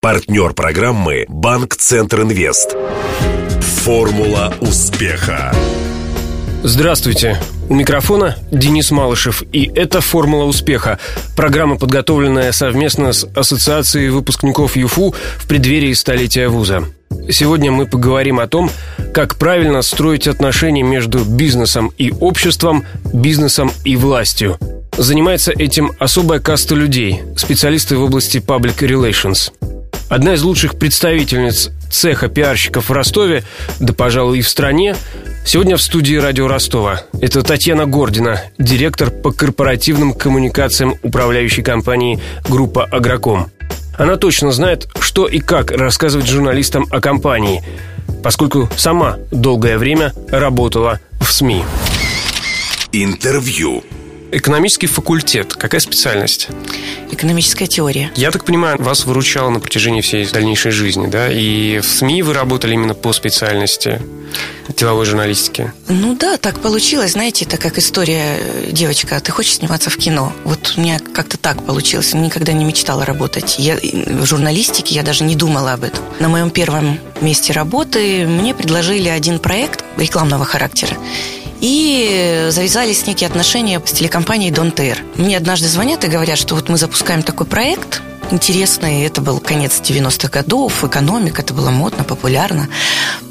Партнер программы «Банк Центр Инвест». Формула успеха. Здравствуйте. У микрофона Денис Малышев, и это «Формула успеха». Программа, подготовленная совместно с Ассоциацией выпускников ЮФУ в преддверии столетия вуза. Сегодня мы поговорим о том, как правильно строить отношения между бизнесом и обществом, бизнесом и властью. Занимается этим особая каста людей, специалисты в области «Public Relations». Одна из лучших представительниц цеха пиарщиков в Ростове, да, пожалуй, и в стране, сегодня в студии «Радио Ростова». Это Татьяна Гордина, директор по корпоративным коммуникациям управляющей компании «Группа Агроком». Она точно знает, что и как рассказывать журналистам о компании, поскольку сама долгое время работала в СМИ. Интервью. Экономический факультет. Какая специальность? Экономическая теория. Я так понимаю, вас выручало на протяжении всей дальнейшей жизни, да? И в СМИ вы работали именно по специальности деловой журналистики? Ну да, так получилось. Знаете, это как история: девочка, ты хочешь сниматься в кино? Вот у меня как-то так получилось. Я никогда не мечтала работать. В журналистике я даже не думала об этом. На моем первом месте работы мне предложили один проект рекламного характера. И завязались некие отношения с телекомпанией «ДонТер». Мне однажды звонят и говорят, что вот мы запускаем такой проект интересный. Это был конец 90-х годов, экономика, это было модно, популярно.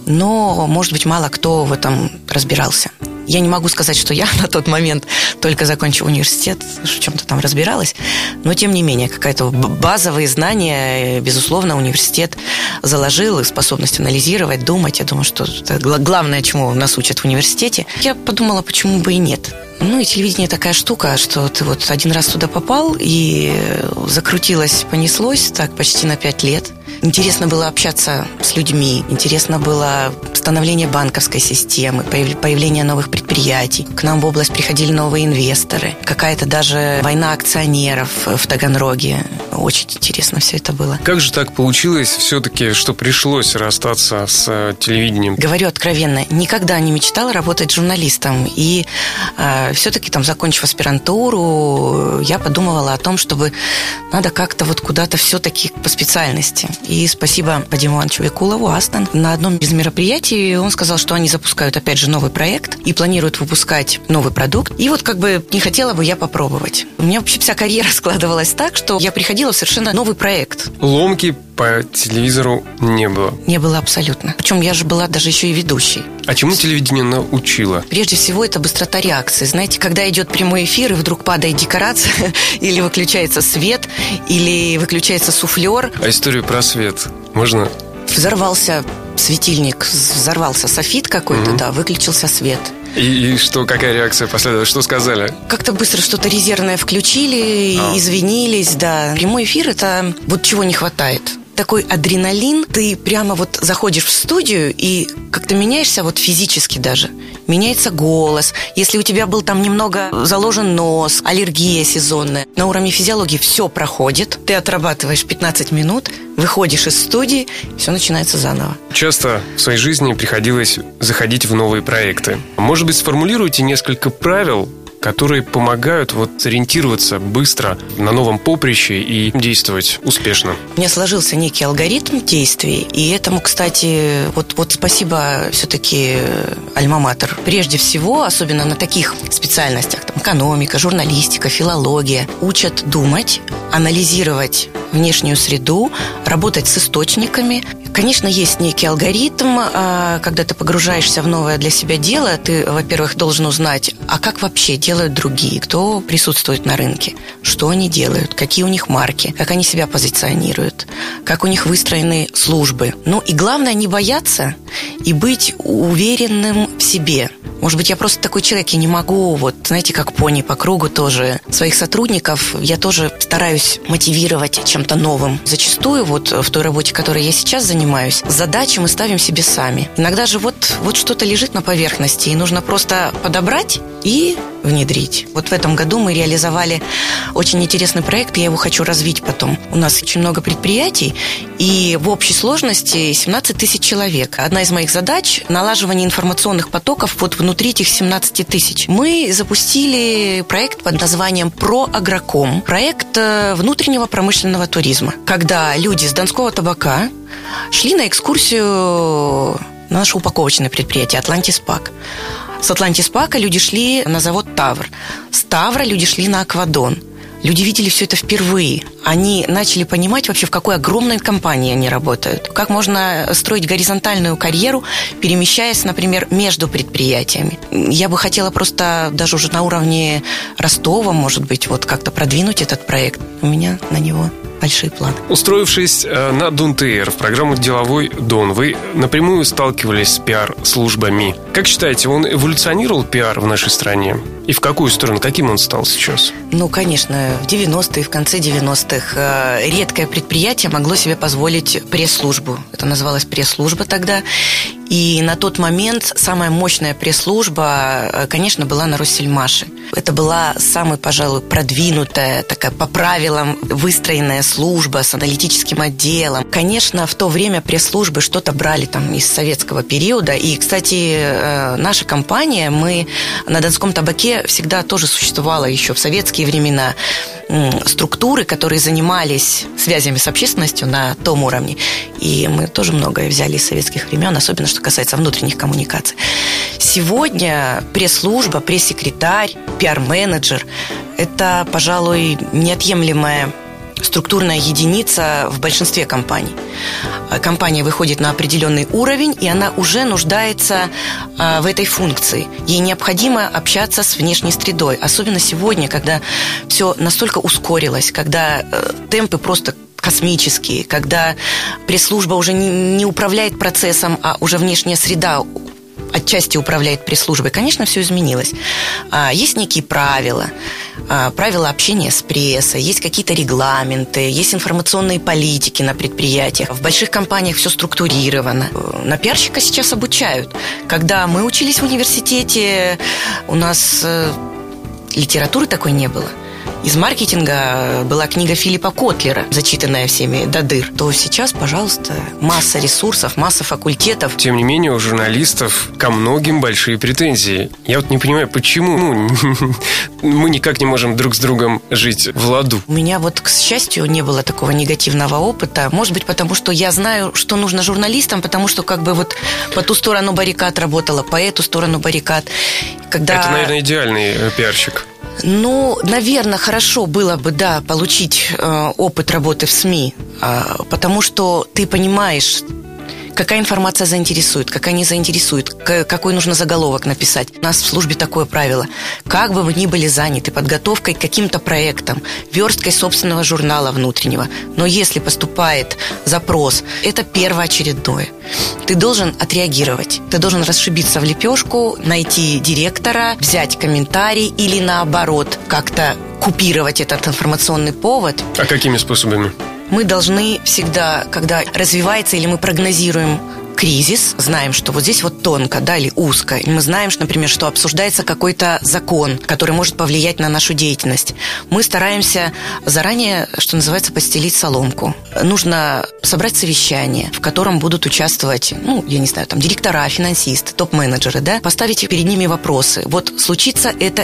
Но, может быть, мало кто в этом разбирался. Я не могу сказать, что я на тот момент только закончила университет, в чем-то там разбиралась. Но, тем не менее, какие-то базовые знания, безусловно, университет заложил, и способность анализировать, думать. Я думаю, что это главное, чему нас учат в университете. Я подумала, почему бы и нет. Ну, и телевидение такая штука, что ты вот один раз туда попал, и закрутилось, понеслось, так, почти на 5 лет. Интересно было общаться с людьми, интересно было становление банковской системы, появление новых предприятий. К нам в область приходили новые инвесторы, какая-то даже война акционеров в Таганроге. Очень интересно все это было. Как же так получилось все-таки, что пришлось расстаться с телевидением? Говорю откровенно, никогда не мечтала работать журналистом. И все-таки там, закончив аспирантуру, я подумывала о том, чтобы надо как-то вот куда-то все-таки по специальности. И спасибо Вадиму Ивановичу Викулову, Астон. На одном из мероприятий он сказал, что они запускают опять же новый проект и планируют выпускать новый продукт. И вот как бы не хотела бы я попробовать. У меня вообще вся карьера складывалась так, что я приходила в совершенно новый проект. Ломки по телевизору не было. Не было абсолютно. Причем я же была даже еще и ведущей. А чему телевидение научило? Прежде всего, это быстрота реакции. Знаете, когда идет прямой эфир, и вдруг падает декорация, или выключается свет, или выключается суфлер. А историю про свет можно? Взорвался светильник, взорвался софит какой-то, да, выключился свет. И что, какая реакция последовала? Что сказали? Как-то быстро что-то резервное включили, извинились, да. Прямой эфир – это вот чего не хватает. Такой адреналин, ты прямо вот заходишь в студию и как-то меняешься вот физически даже. Меняется голос. Если у тебя был там немного заложен нос, аллергия сезонная, на уровне физиологии все проходит. Ты отрабатываешь 15 минут, выходишь из студии, все начинается заново. Часто в своей жизни приходилось заходить в новые проекты. Может быть, сформулируйте несколько правил, которые помогают вот сориентироваться быстро на новом поприще и действовать успешно. У меня сложился некий алгоритм действий, и этому, кстати, вот спасибо все-таки альма-матер. Прежде всего, особенно на таких специальностях, там, экономика, журналистика, филология, учат думать, анализировать внешнюю среду, работать с источниками. Конечно, есть некий алгоритм, когда ты погружаешься в новое для себя дело, ты, во-первых, должен узнать, а как вообще делают другие, кто присутствует на рынке, что они делают, какие у них марки, как они себя позиционируют, как у них выстроены службы. Ну и главное, не бояться и быть уверенным в себе. Может быть, я просто такой человек, я не могу, вот, знаете, как пони по кругу тоже. Своих сотрудников я тоже стараюсь мотивировать чем-то новым. Зачастую вот в той работе, которой я сейчас занимаюсь, задачи мы ставим себе сами. Иногда же вот что-то лежит на поверхности, и нужно просто подобрать и внедрить. Вот в этом году мы реализовали очень интересный проект, я его хочу развить потом. У нас очень много предприятий, и в общей сложности 17 тысяч человек. Одна из моих задач – налаживание информационных потоков вот внутри этих 17 тысяч. Мы запустили проект под названием «Про Агроком», проект внутреннего промышленного туризма, когда люди с Донского табака шли на экскурсию на наше упаковочное предприятие «Атлантиспак». С «Атлантиспака» люди шли на завод «Тавр». С «Тавра» люди шли на «Аквадон». Люди видели все это впервые. Они начали понимать вообще, в какой огромной компании они работают. Как можно строить горизонтальную карьеру, перемещаясь, например, между предприятиями. Я бы хотела просто даже уже на уровне Ростова, может быть, вот как-то продвинуть этот проект. У меня на него большие планы. Устроившись на ДонТер в программу «Деловой Дон», вы напрямую сталкивались с пиар-службами. Как считаете, он эволюционировал, пиар в нашей стране? И в какую сторону? Каким он стал сейчас? Ну, конечно, в 90-е, в конце 90-х редкое предприятие могло себе позволить пресс-службу. Это называлась пресс-служба тогда. И на тот момент самая мощная пресс-служба, конечно, была на Россельмаше. Это была самая, пожалуй, продвинутая, такая по правилам выстроенная служба с аналитическим отделом. Конечно, в то время пресс-службы что-то брали там из советского периода. И, кстати, наша компания, мы на Донском табаке всегда тоже существовала еще в советские времена. Структуры, которые занимались связями с общественностью на том уровне. И мы тоже многое взяли из советских времен, особенно что касается внутренних коммуникаций. Сегодня пресс-служба, пресс-секретарь, пиар-менеджер – это, пожалуй, неотъемлемая структурная единица в большинстве компаний. Компания выходит на определенный уровень, и она уже нуждается в этой функции. Ей необходимо общаться с внешней средой. Особенно сегодня, когда все настолько ускорилось, когда темпы просто космические, когда пресс-служба уже не управляет процессом, а уже внешняя среда отчасти управляет пресс-службой. Конечно, все изменилось. Есть некие правила, правила общения с прессой, есть какие-то регламенты, есть информационные политики на предприятиях. В больших компаниях все структурировано. На пиарщика сейчас обучают. Когда мы учились в университете, у нас литературы такой не было. Из маркетинга была книга Филиппа Котлера, зачитанная всеми до дыр. То сейчас, пожалуйста, масса ресурсов, масса факультетов. Тем не менее, у журналистов ко многим большие претензии. Я вот не понимаю, почему мы никак не можем друг с другом жить в ладу. У меня вот, к счастью, не было такого негативного опыта. Может быть, потому что я знаю, что нужно журналистам, потому что как бы вот по ту сторону баррикад работала, по эту сторону баррикад. Это, наверное, идеальный пиарщик. Ну, наверное, хорошо было бы, да, получить опыт работы в СМИ, потому что ты понимаешь, какая информация заинтересует, какая не заинтересует, какой нужно заголовок написать. У нас в службе такое правило. Как бы вы ни были заняты подготовкой к каким-то проектам, версткой собственного журнала внутреннего, но если поступает запрос, это первоочередное. Ты должен отреагировать. Ты должен расшибиться в лепешку, найти директора, взять комментарий или наоборот как-то купировать этот информационный повод. А какими способами? Мы должны всегда, когда развивается или мы прогнозируем кризис, знаем, что вот здесь вот тонко, да, или узко. И мы знаем, что, например, что обсуждается какой-то закон, который может повлиять на нашу деятельность. Мы стараемся заранее, что называется, подстелить соломку. Нужно собрать совещание, в котором будут участвовать, там, директора, финансисты, топ-менеджеры, да, поставить перед ними вопросы. Вот случится это,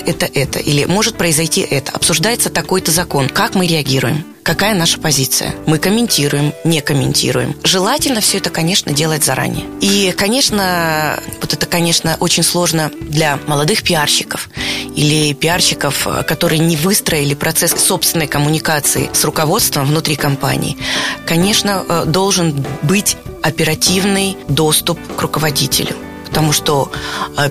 или может произойти это. Обсуждается такой-то закон. Как мы реагируем? Какая наша позиция? Мы комментируем, не комментируем. Желательно все это, конечно, делать заранее. И, конечно, вот это, конечно, очень сложно для молодых пиарщиков или пиарщиков, которые не выстроили процесс собственной коммуникации с руководством внутри компании. Конечно, должен быть оперативный доступ к руководителю. Потому что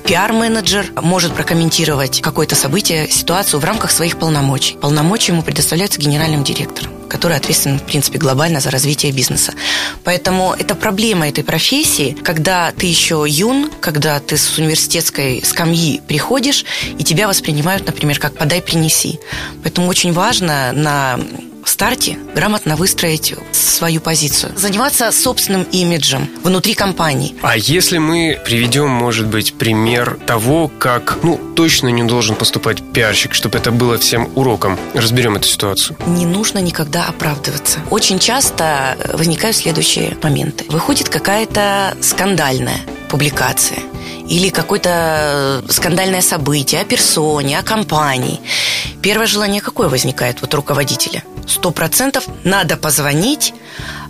пиар-менеджер может прокомментировать какое-то событие, ситуацию в рамках своих полномочий. Полномочия ему предоставляются генеральным директором, который ответственен, в принципе, глобально за развитие бизнеса. Поэтому это проблема этой профессии, когда ты еще юн, когда ты с университетской скамьи приходишь, и тебя воспринимают, например, как «подай-принеси». Поэтому очень важно на старте грамотно выстроить свою позицию, заниматься собственным имиджем внутри компании. А если мы приведем, может быть, пример того, как, точно не должен поступать пиарщик, чтобы это было всем уроком, разберем эту ситуацию. Не нужно никогда оправдываться. Очень часто возникают следующие моменты. Выходит какая-то скандальная публикация или какое-то скандальное событие о персоне, о компании. Первое желание какое возникает у руководителя? 100% надо позвонить,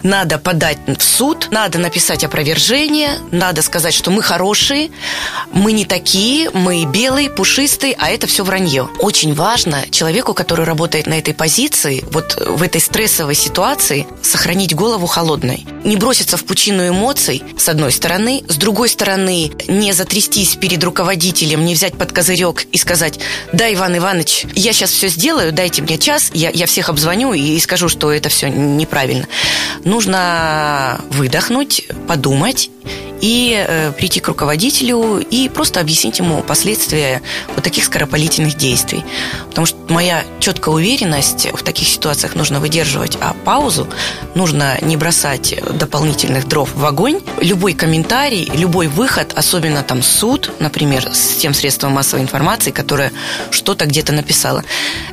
надо подать в суд, надо написать опровержение, надо сказать, что мы хорошие, мы не такие, мы белые, пушистые, а это все вранье. Очень важно человеку, который работает на этой позиции, вот в этой стрессовой ситуации, сохранить голову холодной. Не броситься в пучину эмоций, с одной стороны. С другой стороны, не затрястись перед руководителем, не взять под козырек и сказать: да, Иван Иванович, я сейчас все сделаю, дайте мне час, я всех обзвоню и скажу, что это все неправильно. Нужно выдохнуть, подумать и прийти к руководителю и просто объяснить ему последствия вот таких скоропалительных действий. Потому что моя четкая уверенность: в таких ситуациях нужно выдерживать паузу, нужно не бросать дополнительных дров в огонь. Любой комментарий, любой выход, особенно там суд, например, с тем средством массовой информации, которое что-то где-то написало,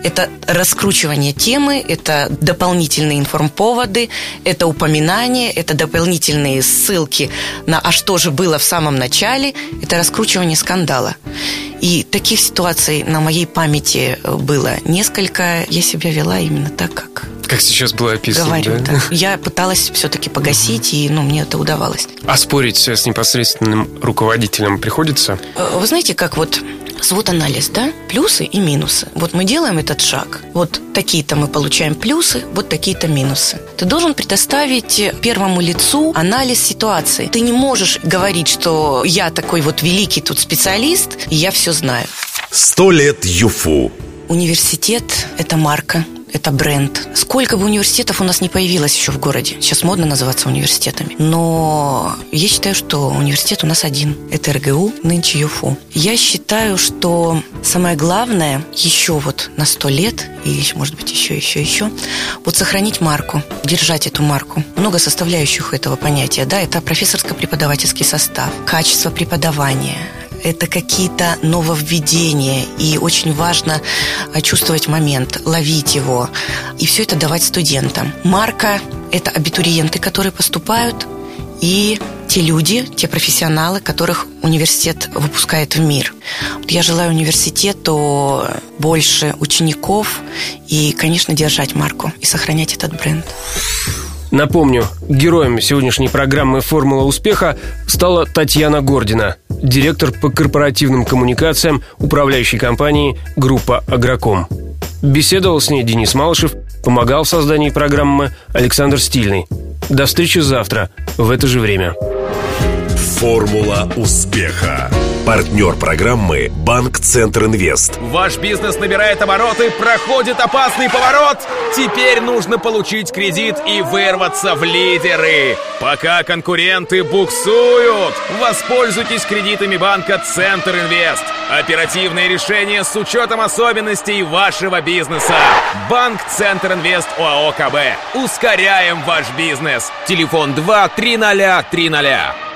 это раскручивание темы, это дополнительные информповоды, это упоминания, это дополнительные ссылки на «а что же было в самом начале», это раскручивание скандала. И таких ситуаций на моей памяти было несколько. Я себя вела именно так, как сейчас было описано, говорю, да? Я пыталась все-таки погасить, и мне это удавалось. А спорить с непосредственным руководителем приходится? Вы знаете, как вот анализ, да? Плюсы и минусы. Вот мы делаем этот шаг. Вот такие-то мы получаем плюсы, вот такие-то минусы. Ты должен предоставить первому лицу анализ ситуации. Ты не можешь говорить, что я такой вот великий тут специалист, и я все знаю. 100 лет ЮФУ. Университет – это марка. Это бренд. Сколько бы университетов у нас не появилось еще в городе. Сейчас модно называться университетами. Но я считаю, что университет у нас один. Это РГУ, нынче ЮФУ. Я считаю, что самое главное еще на 100 лет, и, может быть, еще, вот сохранить марку, держать эту марку. Много составляющих этого понятия, да, это профессорско-преподавательский состав, качество преподавания. Это какие-то нововведения, и очень важно чувствовать момент, ловить его, и все это давать студентам. Марка – это абитуриенты, которые поступают, и те люди, те профессионалы, которых университет выпускает в мир. Я желаю университету больше учеников и, конечно, держать марку и сохранять этот бренд. Напомню, героем сегодняшней программы «Формула успеха» стала Татьяна Гордина, директор по корпоративным коммуникациям управляющей компании «Группа Агроком». Беседовал с ней Денис Малышев, помогал в создании программы Александр Стильный. До встречи завтра в это же время. «Формула успеха». Партнер программы «Банк Центр Инвест». Ваш бизнес набирает обороты, проходит опасный поворот. Теперь нужно получить кредит и вырваться в лидеры. Пока конкуренты буксуют, воспользуйтесь кредитами банка «Центр Инвест». Оперативные решения с учетом особенностей вашего бизнеса. Банк «Центр Инвест» ОАО «КБ». Ускоряем ваш бизнес. Телефон 2-300-300.